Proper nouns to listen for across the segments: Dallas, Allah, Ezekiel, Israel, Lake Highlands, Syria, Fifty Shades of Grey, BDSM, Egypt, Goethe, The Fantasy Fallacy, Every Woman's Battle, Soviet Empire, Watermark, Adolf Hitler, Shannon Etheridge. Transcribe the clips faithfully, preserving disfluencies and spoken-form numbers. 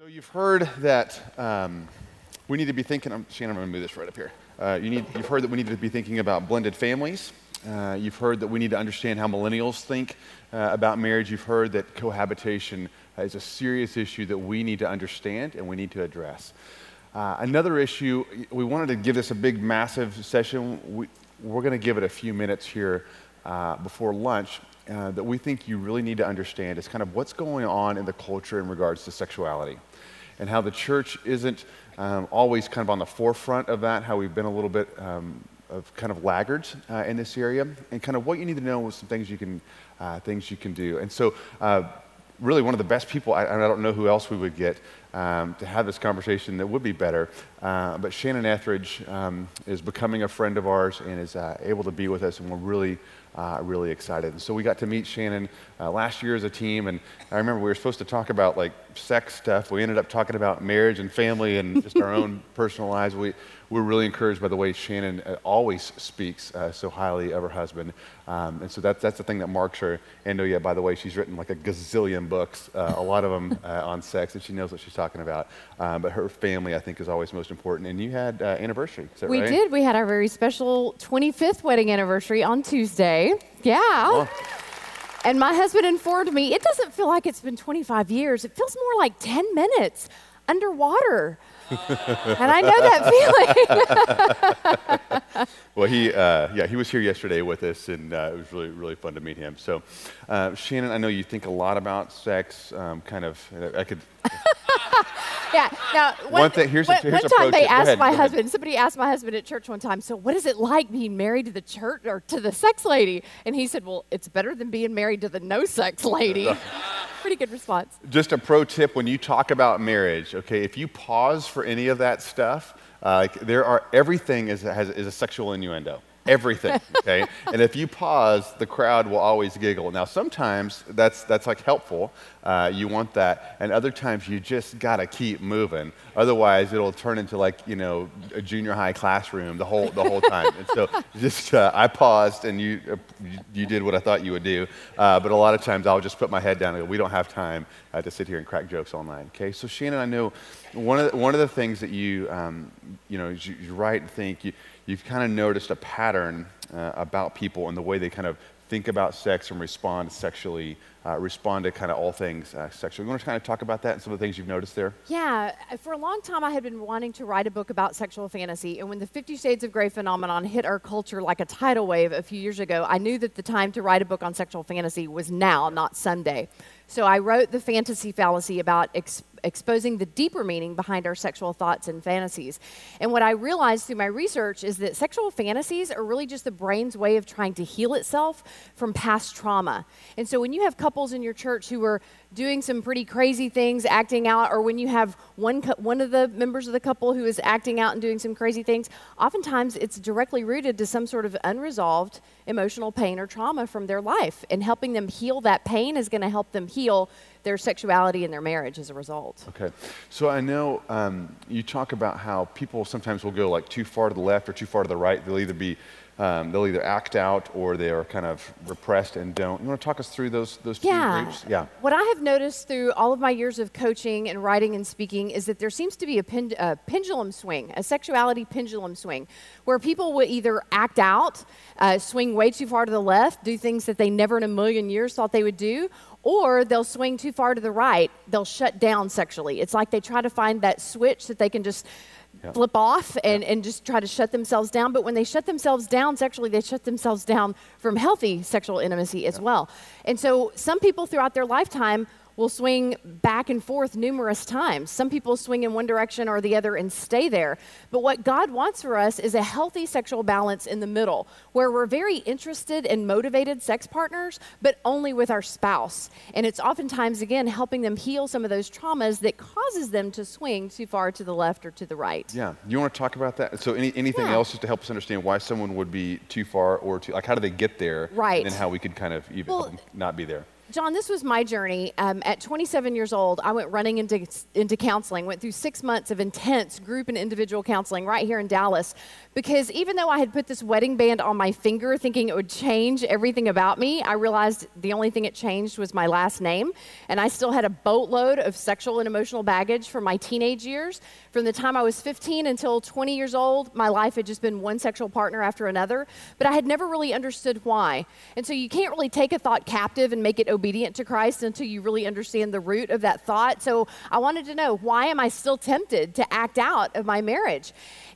So you've heard that um, we need to be thinking, I'm, Shannon, I'm going to move this right up here. Uh, you need, you've heard that we need to be thinking about blended families. Uh, you've heard that we need to understand how millennials think uh, about marriage. You've heard that cohabitation uh, is a serious issue that we need to understand and we need to address. Uh, another issue, we wanted to give this a big, massive session. We, we're going to give it a few minutes here uh, before lunch. Uh, that we think you really need to understand is kind of what's going on in the culture in regards to sexuality and how the church isn't um, always kind of on the forefront of that, how we've been a little bit um, of kind of laggards uh, in this area, and kind of what you need to know with some things you can, uh, things you can do. And so uh, really one of the best people, I, I don't know who else we would get um, to have this conversation that would be better, uh, but Shannon Etheridge um, is becoming a friend of ours and is uh, able to be with us, and we're really Uh, really excited. And so we got to meet Shannon uh, last year as a team, and I remember we were supposed to talk about like sex stuff. We ended up talking about marriage and family and just our own personal lives. We we're really encouraged by the way Shannon uh, always speaks uh, so highly of her husband, um, and so that's that's the thing that marks her. And oh yeah, by the way, she's written like a gazillion books, uh, a lot of them uh, on sex, and she knows what she's talking about. Um, but her family, I think, is always most important. And you had uh, anniversary, is that right? We did. We had our very special twenty-fifth wedding anniversary on Tuesday. Yeah. Well. And my husband informed me, it doesn't feel like it's been twenty-five years. It feels more like ten minutes underwater. And I know that feeling. Well, he, uh, yeah, he was here yesterday with us, and uh, it was really, really fun to meet him. So, uh, Shannon, I know you think a lot about sex, um, kind of, I could... Yeah. Now, one, one, thing, here's a, here's one time they asked ahead, my husband, ahead. somebody asked my husband at church one time, so what is it like being married to the church or to the sex lady? And he said, well, it's better than being married to the no sex lady. Pretty good response. Just a pro tip when you talk about marriage, okay, if you pause for any of that stuff, uh, like there are, everything is, has, is a sexual innuendo. Everything, okay? And if you pause, the crowd will always giggle. Now, sometimes that's, that's like helpful. Uh, you want that. And other times you just gotta keep moving. Otherwise, it'll turn into like, you know, a junior high classroom the whole, the whole time. And so just, uh, I paused and you, uh, you, you did what I thought you would do. Uh, but a lot of times I'll just put my head down and go, we don't have time uh, to sit here and crack jokes online, okay? So Shannon, I know one of the, one of the things that you, um, you know, you, you write and think, you, you've kind of noticed a pattern uh, about people and the way they kind of think about sex and respond sexually, uh, respond to kind of all things uh, sexually. You want to kind of talk about that and some of the things you've noticed there? Yeah, for a long time I had been wanting to write a book about sexual fantasy, and when the Fifty Shades of Grey phenomenon hit our culture like a tidal wave a few years ago, I knew that the time to write a book on sexual fantasy was now, not someday. So I wrote The Fantasy Fallacy about ex exposing the deeper meaning behind our sexual thoughts and fantasies. And what I realized through my research is that sexual fantasies are really just the brain's way of trying to heal itself from past trauma. And so when you have couples in your church who are doing some pretty crazy things, acting out, or when you have one, one of the members of the couple who is acting out and doing some crazy things, oftentimes it's directly rooted to some sort of unresolved emotional pain or trauma from their life. And helping them heal that pain is going to help them heal heal their sexuality and their marriage as a result. Okay, so I know um, you talk about how people sometimes will go like too far to the left or too far to the right. They'll either be, um, they'll either act out or they are kind of repressed and don't. You want to talk us through those those two yeah. groups? Yeah. What I have noticed through all of my years of coaching and writing and speaking is that there seems to be a, pen, a pendulum swing, a sexuality pendulum swing, where people will either act out, uh, swing way too far to the left, do things that they never in a million years thought they would do, or they'll swing too far to the right, they'll shut down sexually. It's like they try to find that switch that they can just yeah. flip off and, yeah. and just try to shut themselves down. But when they shut themselves down sexually, they shut themselves down from healthy sexual intimacy as yeah. well. And so some people throughout their lifetime will swing back and forth numerous times. Some people swing in one direction or the other and stay there. But what God wants for us is a healthy sexual balance in the middle, where we're very interested and motivated sex partners, but only with our spouse. And it's oftentimes, again, helping them heal some of those traumas that causes them to swing too far to the left or to the right. Yeah, you want to talk about that? So any, anything yeah. else just to help us understand why someone would be too far or too, like how do they get there? Right. And then how we could kind of even well, not be there. John, this was my journey. Um, at twenty-seven years old, I went running into, into counseling, went through six months of intense group and individual counseling right here in Dallas, because even though I had put this wedding band on my finger thinking it would change everything about me, I realized the only thing it changed was my last name, and I still had a boatload of sexual and emotional baggage from my teenage years. From the time I was fifteen until twenty years old, my life had just been one sexual partner after another, but I had never really understood why. And so you can't really take a thought captive and make it obedient to Christ until you really understand the root of that thought. So I wanted to know, why am I still tempted to act out of my marriage?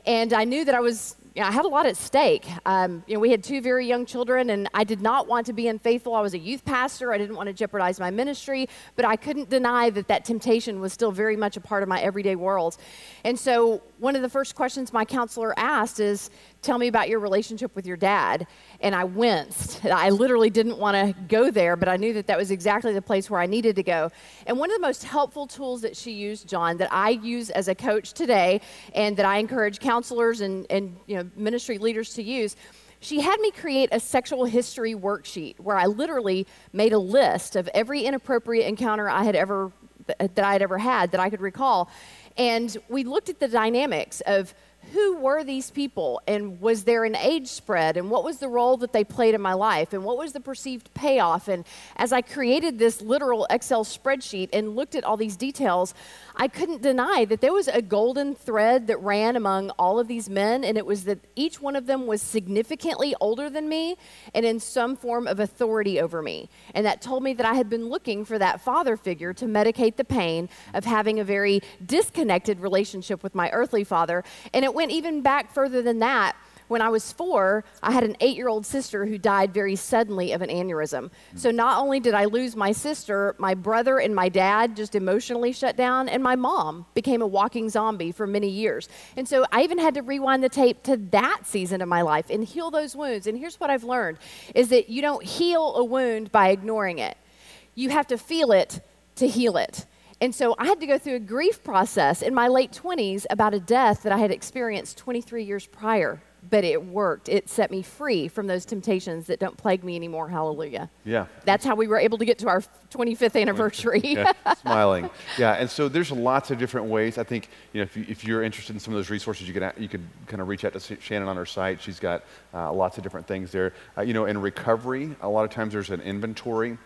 And I knew that I was, you know, I had a lot at stake. Um, you know, we had two very young children, and I did not want to be unfaithful. I was a youth pastor. I didn't want to jeopardize my ministry, but I couldn't deny that that temptation was still very much a part of my everyday world. And so one of the first questions my counselor asked is, tell me about your relationship with your dad. And I winced. I literally didn't want to go there, but I knew that that was exactly the place where I needed to go. And one of the most helpful tools that she used, John, that I use as a coach today, and that I encourage counselors and, and you know, ministry leaders to use, she had me create a sexual history worksheet where I literally made a list of every inappropriate encounter I had ever, that I had ever had that I could recall. And we looked at the dynamics of who were these people, and was there an age spread, and what was the role that they played in my life, and what was the perceived payoff? And as I created this literal Excel spreadsheet and looked at all these details, I couldn't deny that there was a golden thread that ran among all of these men, and it was that each one of them was significantly older than me and in some form of authority over me. And that told me that I had been looking for that father figure to medicate the pain of having a very disconnected relationship with my earthly father. And it It went even back further than that. When I was four, I had an eight-year-old sister who died very suddenly of an aneurysm. So not only did I lose my sister, my brother and my dad just emotionally shut down, and my mom became a walking zombie for many years. And so I even had to rewind the tape to that season of my life and heal those wounds. And here's what I've learned, is that you don't heal a wound by ignoring it. You have to feel it to heal it. And so I had to go through a grief process in my late twenties about a death that I had experienced twenty-three years prior, but it worked. It set me free from those temptations that don't plague me anymore, hallelujah. Yeah. That's how we were able to get to our twenty-fifth anniversary. Yeah. Smiling. Yeah, and so there's lots of different ways. I think, you know, if, you, if you're interested in some of those resources, you can, you can kind of reach out to Shannon on her site. She's got uh, lots of different things there. Uh, you know, in recovery, a lot of times there's an inventory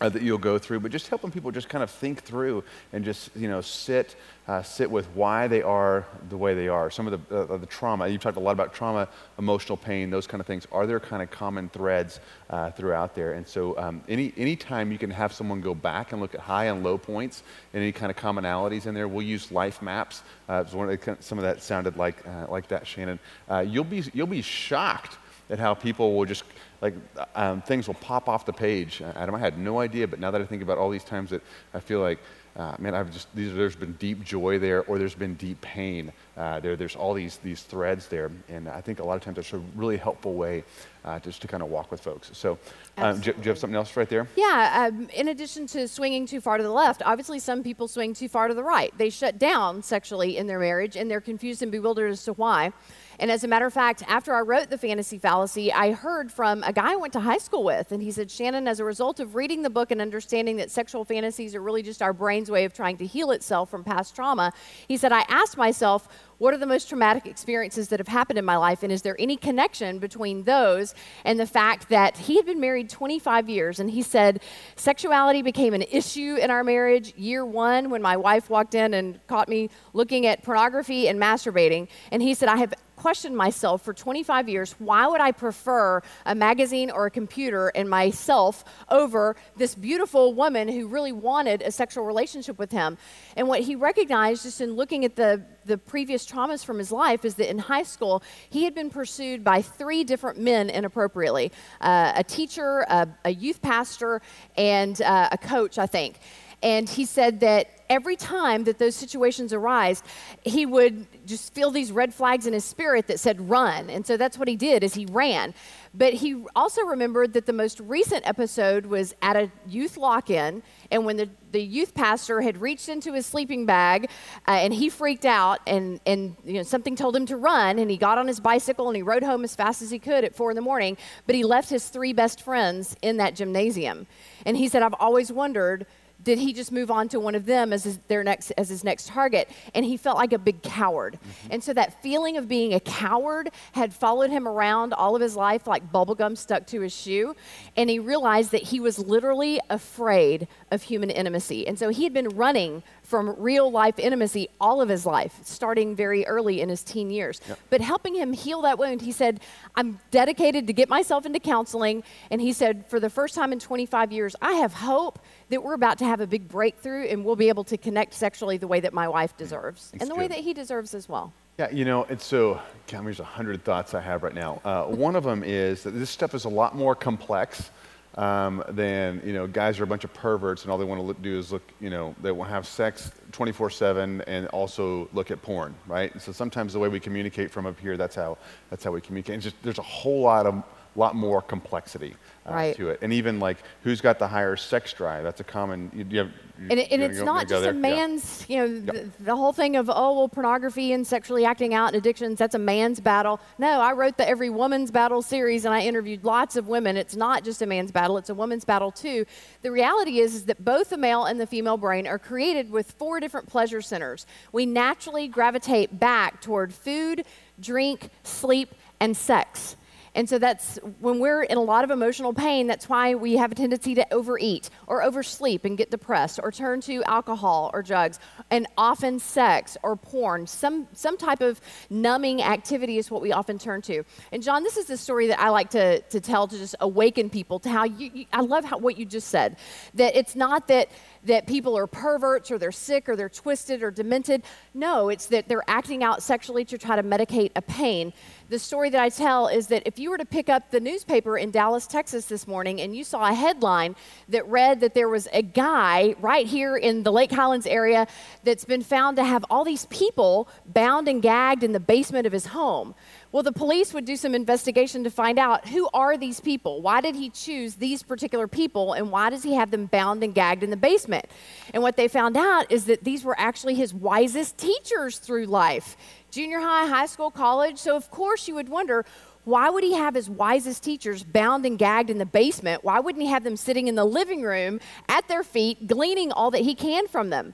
Uh, that you'll go through, but just helping people just kind of think through and just, you know, sit uh, sit with why they are the way they are. Some of the, uh, the trauma, you've talked a lot about trauma, emotional pain, those kind of things. Are there kind of common threads uh, throughout there? And so um, any anytime you can have someone go back and look at high and low points and any kind of commonalities in there, we'll use life maps. Uh, one of the, some of that sounded like uh, like that, Shannon. Uh, you'll be you'll be shocked at how people will just, like, um, things will pop off the page. Adam, I had no idea, but now that I think about all these times that I feel like, uh, man, I've just, these, there's been deep joy there, or there's been deep pain uh, there. There's all these these threads there, and I think a lot of times that's a really helpful way uh, just to kind of walk with folks. So, um, do, do you have something else right there? Yeah, um, in addition to swinging too far to the left, obviously some people swing too far to the right. They shut down sexually in their marriage, and they're confused and bewildered as to why. And as a matter of fact, after I wrote The Fantasy Fallacy, I heard from a guy I went to high school with, and he said, Shannon, as a result of reading the book and understanding that sexual fantasies are really just our brain's way of trying to heal itself from past trauma, he said, I asked myself, what are the most traumatic experiences that have happened in my life, and is there any connection between those and the fact that he had been married twenty-five years? And he said, sexuality became an issue in our marriage year one when my wife walked in and caught me looking at pornography and masturbating. And he said, I have questioned myself for twenty-five years, why would I prefer a magazine or a computer and myself over this beautiful woman who really wanted a sexual relationship with him? And what he recognized just in looking at the, the previous traumas from his life is that in high school, he had been pursued by three different men inappropriately, uh, a teacher, a, a youth pastor, and uh, a coach, I think. And he said that every time that those situations arise, he would just feel these red flags in his spirit that said run. And so that's what he did, is he ran. But he also remembered that the most recent episode was at a youth lock-in, and when the, the youth pastor had reached into his sleeping bag uh, and he freaked out, and, and you know, something told him to run, and he got on his bicycle and he rode home as fast as he could at four in the morning, but he left his three best friends in that gymnasium. And he said, I've always wondered, did he just move on to one of them as his, their next, as his next target? And he felt like a big coward. Mm-hmm. And so that feeling of being a coward had followed him around all of his life like bubblegum stuck to his shoe. And he realized that he was literally afraid of human intimacy. And so he had been running from real life intimacy all of his life, starting very early in his teen years. Yep. But helping him heal that wound, he said, I'm dedicated to get myself into counseling. And he said, for the first time in twenty-five years, I have hope that we're about to have a big breakthrough and we'll be able to connect sexually the way that my wife deserves, it's and the good. way that he deserves as well. Yeah, you know, and so, God, there's a hundred thoughts I have right now. Uh, one of them is that this stuff is a lot more complex um, than, you know, guys are a bunch of perverts and all they want to look, do is look, you know, they will have sex twenty-four seven and also look at porn, right? And so sometimes the way we communicate from up here, that's how, that's how we communicate. And just, there's a whole lot of lot more complexity uh, right. to it. And even like, who's got the higher sex drive? That's a common, you, you have, and, it, and it's go, not just there. a man's, yeah. you know, yeah. the, the whole thing of, oh, well, pornography and sexually acting out and addictions, that's a man's battle. No, I wrote the Every Woman's Battle series and I interviewed lots of women. It's not just a man's battle, it's a woman's battle too. The reality is, is that both the male and the female brain are created with four different pleasure centers. We naturally gravitate back toward food, drink, sleep, and sex. And so that's, when we're in a lot of emotional pain, that's why we have a tendency to overeat or oversleep and get depressed or turn to alcohol or drugs, and often sex or porn. Some, some type of numbing activity is what we often turn to. And John, this is the story that I like to, to tell to just awaken people to how you, you I love how, what you just said, that it's not that, that people are perverts or they're sick or they're twisted or demented. No, it's that they're acting out sexually to try to medicate a pain. The story that I tell is that if you were to pick up the newspaper in Dallas, Texas this morning and you saw a headline that read that there was a guy right here in the Lake Highlands area that's been found to have all these people bound and gagged in the basement of his home. Well, the police would do some investigation to find out, who are these people? Why did he choose these particular people, and why does he have them bound and gagged in the basement? And what they found out is that these were actually his wisest teachers through life. Junior high, high school, college. So of course you would wonder, why would he have his wisest teachers bound and gagged in the basement? Why wouldn't he have them sitting in the living room at their feet, gleaning all that he can from them?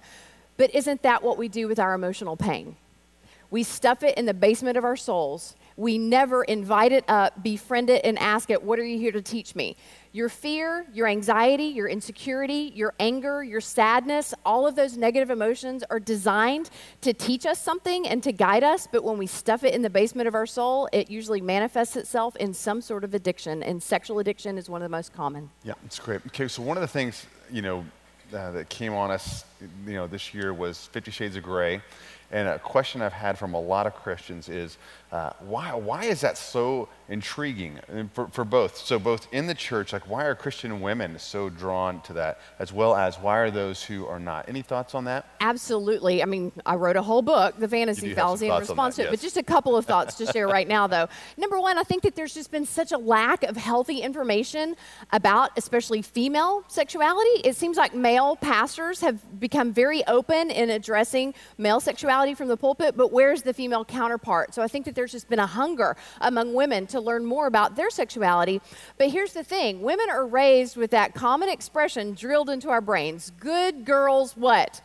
But isn't that what we do with our emotional pain? We stuff it in the basement of our souls. We never invite it up, befriend it, and ask it, what are you here to teach me? Your fear, your anxiety, your insecurity, your anger, your sadness, all of those negative emotions are designed to teach us something and to guide us, but when we stuff it in the basement of our soul, it usually manifests itself in some sort of addiction, and sexual addiction is one of the most common. Yeah, it's great. Okay, so one of the things, you know, uh, that came on us, you know, this year was Fifty Shades of Grey. And a question I've had from a lot of Christians is, uh, why, why is that so intriguing for, for both? So both in the church, like, why are Christian women so drawn to that, as well as why are those who are not? Any thoughts on that? Absolutely. I mean, I wrote a whole book, The Fantasy Fallacy, in response to it, yes. But just a couple of thoughts to share right now, though. Number one, I think that there's just been such a lack of healthy information about, especially female sexuality. It seems like male pastors have become very open in addressing male sexuality from the pulpit, but where's the female counterpart? So I think that there's just been a hunger among women to learn more about their sexuality. But here's the thing, women are raised with that common expression drilled into our brains. Good girls what?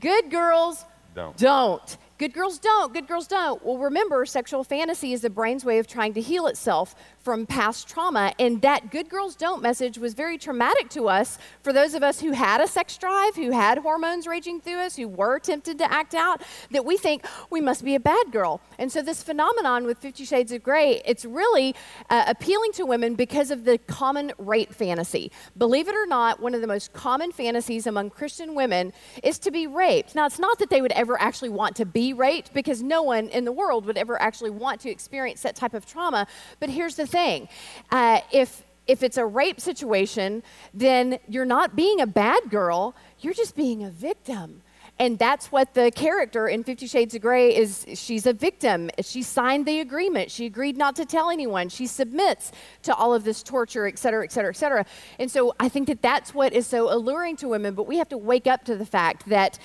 Good girls don't. don't. Good girls don't, good girls don't. Well, remember, sexual fantasy is the brain's way of trying to heal itself from past trauma, and that good girls don't message was very traumatic to us, for those of us who had a sex drive, who had hormones raging through us, who were tempted to act out, that we think we must be a bad girl. And so this phenomenon with Fifty Shades of Grey, it's really uh, appealing to women because of the common rape fantasy. Believe it or not, one of the most common fantasies among Christian women is to be raped. Now, it's not that they would ever actually want to be raped, because no one in the world would ever actually want to experience that type of trauma. But here's the thing, uh, if If it's a rape situation, then you're not being a bad girl, you're just being a victim. And that's what the character in Fifty Shades of Grey is. She's a victim. She signed the agreement. She agreed not to tell anyone. She submits to all of this torture, et cetera, et cetera, et cetera. And so I think that that's what is so alluring to women, but we have to wake up to the fact that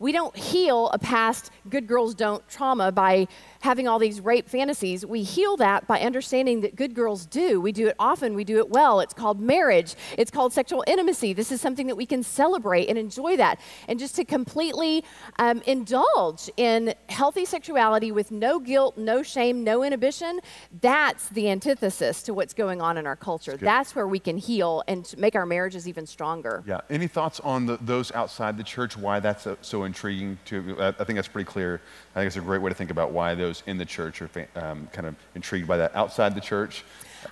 we don't heal a past good girls don't trauma by having all these rape fantasies. We heal that by understanding that good girls do. We do it often. We do it well. It's called marriage. It's called sexual intimacy. This is something that we can celebrate and enjoy that. And just to completely um, indulge in healthy sexuality with no guilt, no shame, no inhibition, that's the antithesis to what's going on in our culture. That's, that's where we can heal and make our marriages even stronger. Yeah. Any thoughts on the, those outside the church, why that's so, so intriguing to, I think that's pretty clear. I think it's a great way to think about why those in the church are um, kind of intrigued by that. Outside the church?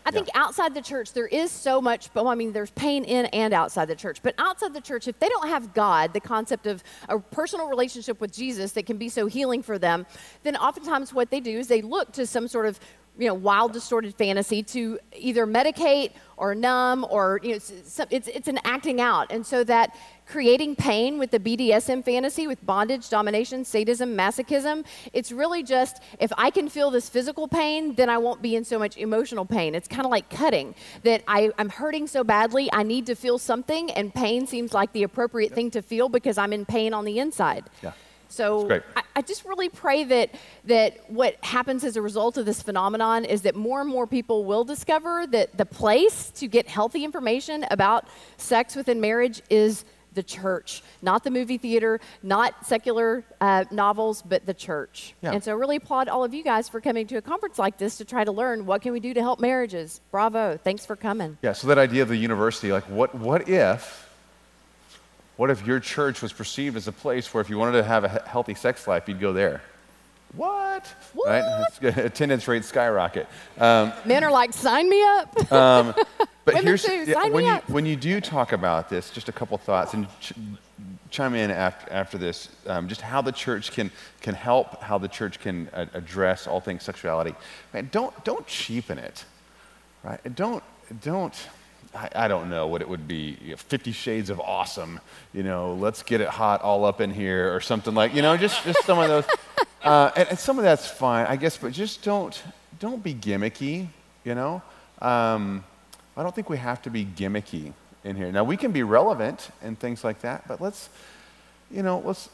I think yeah. outside the church, there is so much, well, I mean, there's pain in and outside the church. But outside the church, if they don't have God, the concept of a personal relationship with Jesus that can be so healing for them, then oftentimes what they do is they look to some sort of, you know, wild, distorted fantasy to either medicate or numb or, you know, it's, it's, it's an acting out. And so that creating pain with the B D S M fantasy, with bondage, domination, sadism, masochism, it's really just, if I can feel this physical pain, then I won't be in so much emotional pain. It's kind of like cutting, that I, I'm hurting so badly, I need to feel something, and pain seems like the appropriate yep. thing to feel because I'm in pain on the inside. Yeah. So I, I just really pray that that what happens as a result of this phenomenon is that more and more people will discover that the place to get healthy information about sex within marriage is the church, not the movie theater, not secular uh, novels, but the church. Yeah. And so I really applaud all of you guys for coming to a conference like this to try to learn what can we do to help marriages. Bravo. Thanks for coming. Yeah, so that idea of the university, like what, what if... What if your church was perceived as a place where if you wanted to have a healthy sex life, you'd go there? What? What? Right? Attendance rates skyrocket. Um, Men are like, sign me up. um, but Women here's, too, sign yeah, when, me you, up. when you do talk about this, just a couple thoughts, and ch chime in after, after this, um, just how the church can, can help, how the church can uh, address all things sexuality. Man, don't, don't cheapen it, right? Don't, don't... I, I don't know what it would be, you know, Fifty Shades of Awesome, you know, let's get it hot all up in here or something like, you know, just, just some of those. Uh, and, and some of that's fine, I guess, but just don't, don't be gimmicky, you know. Um, I don't think we have to be gimmicky in here. Now, we can be relevant and things like that, but let's, you know, let's,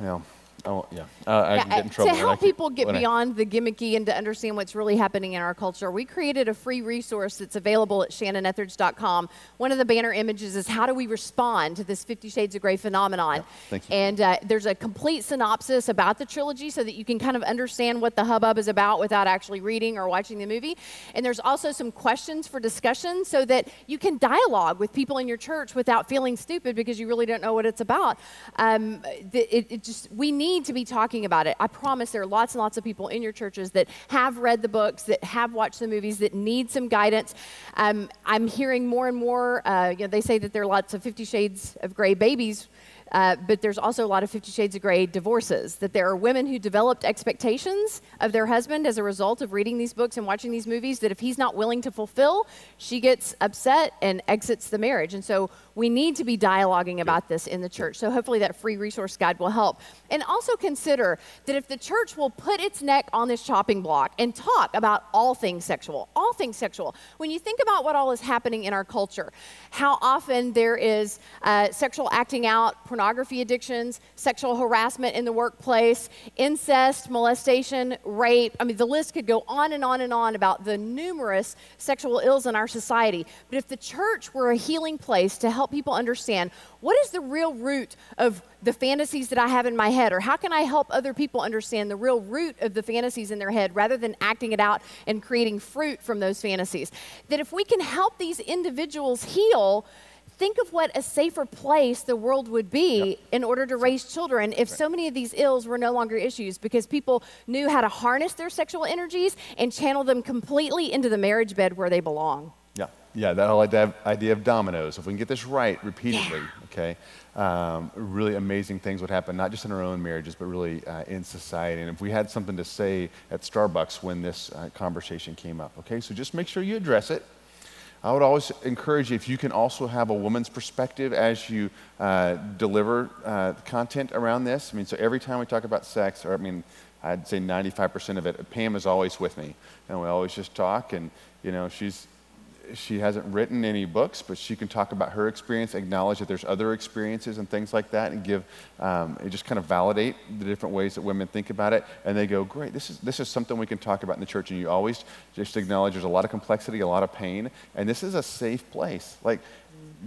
well... Oh, yeah. Uh, I yeah, can get in trouble. To help people get when beyond I... the gimmicky and to understand what's really happening in our culture, we created a free resource that's available at shannon etheridge dot com. One of the banner images is how do we respond to this Fifty Shades of Grey phenomenon? Yeah, thank you. And uh, there's a complete synopsis about the trilogy so that you can kind of understand what the hubbub is about without actually reading or watching the movie. And there's also some questions for discussion so that you can dialogue with people in your church without feeling stupid because you really don't know what it's about. Um, it, it just, we need to be talking about it. I promise there are lots and lots of people in your churches that have read the books, that have watched the movies, that need some guidance. Um, I'm hearing more and more, uh, you know, they say that there are lots of Fifty Shades of Grey babies, uh, but there's also a lot of Fifty Shades of Grey divorces, that there are women who developed expectations of their husband as a result of reading these books and watching these movies, that if he's not willing to fulfill, she gets upset and exits the marriage. And so we need to be dialoguing about this in the church. So hopefully that free resource guide will help. And also consider that if the church will put its neck on this chopping block and talk about all things sexual, all things sexual. When you think about what all is happening in our culture, how often there is uh, sexual acting out, pornography addictions, sexual harassment in the workplace, incest, molestation, rape. I mean, the list could go on and on and on about the numerous sexual ills in our society. But if the church were a healing place to help help people understand what is the real root of the fantasies that I have in my head, or how can I help other people understand the real root of the fantasies in their head rather than acting it out and creating fruit from those fantasies. That if we can help these individuals heal, think of what a safer place the world would be yep. in order to raise children if right. so many of these ills were no longer issues because people knew how to harness their sexual energies and channel them completely into the marriage bed where they belong. Yeah, that whole idea of dominoes. If we can get this right repeatedly, yeah. okay, um, really amazing things would happen, not just in our own marriages, but really uh, in society. And if we had something to say at Starbucks when this uh, conversation came up, okay? So just make sure you address it. I would always encourage you, if you can also have a woman's perspective as you uh, deliver uh, content around this. I mean, so every time we talk about sex, or I mean, I'd say ninety-five percent of it, Pam is always with me. And we always just talk, and, you know, she's, she hasn't written any books, but she can talk about her experience, acknowledge that there's other experiences and things like that, and give, um, and just kind of validate the different ways that women think about it. And they go, great, this is, this is something we can talk about in the church. And you always just acknowledge there's a lot of complexity, a lot of pain, and this is a safe place. Like,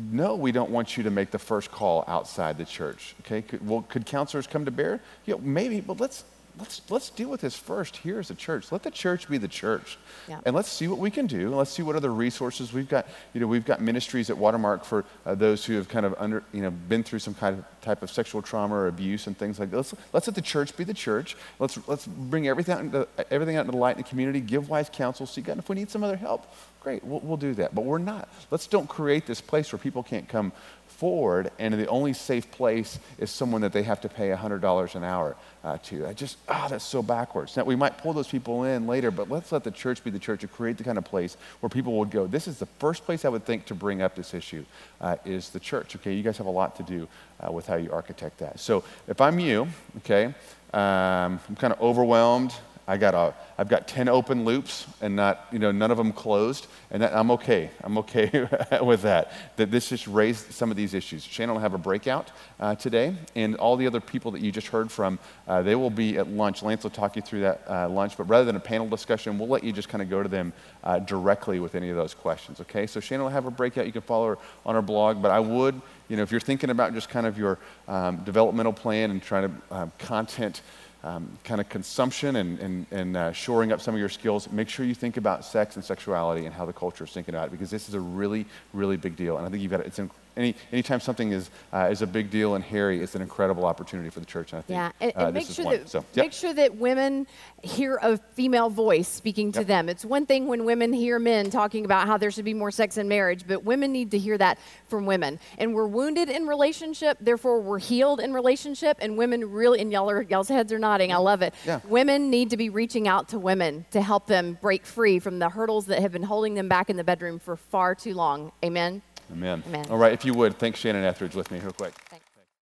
no, we don't want you to make the first call outside the church, okay? Could, well, could counselors come to bear? You know, maybe, but let's, Let's, let's deal with this first here as a church. Let the church be the church. Yeah. And let's see what we can do. Let's see what other resources we've got. You know, we've got ministries at Watermark for uh, those who have kind of under, you know, been through some kind of type of sexual trauma or abuse and things like that. Let's, let's let the church be the church. Let's, let's bring everything out, into, everything out into the light in the community, give wise counsel, seek God. And if we need some other help, great, we'll, we'll do that. But we're not. Let's don't create this place where people can't come forward, and the only safe place is someone that they have to pay one hundred dollars an hour uh, to. I just, ah, oh, that's so backwards. Now, we might pull those people in later, but let's let the church be the church and create the kind of place where people would go, this is the first place I would think to bring up this issue uh, is the church, okay? You guys have a lot to do uh, with how you architect that. So if I'm you, okay, um, I'm kind of overwhelmed. I got a, I've got ten open loops and not, you know, none of them closed, and that, I'm okay. I'm okay with that. That this just raised some of these issues. Shannon will have a breakout uh, today, and all the other people that you just heard from, uh, they will be at lunch. Lance will talk you through that uh, lunch, but rather than a panel discussion, we'll let you just kind of go to them uh, directly with any of those questions, okay? So Shannon will have a breakout. You can follow her on her blog, but I would, you know, if you're thinking about just kind of your um, developmental plan and trying to um, content Um, kind of consumption and, and, and uh, shoring up some of your skills, make sure you think about sex and sexuality and how the culture is thinking about it, because this is a really, really big deal. And I think you've got to, it's in, any anytime something is uh, is a big deal and hairy, it's an incredible opportunity for the church. And I think yeah, and, and uh, make sure one, that so, yep. make sure that women hear a female voice speaking to yep. them. It's one thing when women hear men talking about how there should be more sex in marriage, but women need to hear that from women. And we're wounded in relationship, therefore we're healed in relationship. And women really, and y'all are, y'all's heads are not. I love it. Yeah. Women need to be reaching out to women to help them break free from the hurdles that have been holding them back in the bedroom for far too long. Amen? Amen. Amen. All right, if you would, thank Shannon Etheridge with me real quick.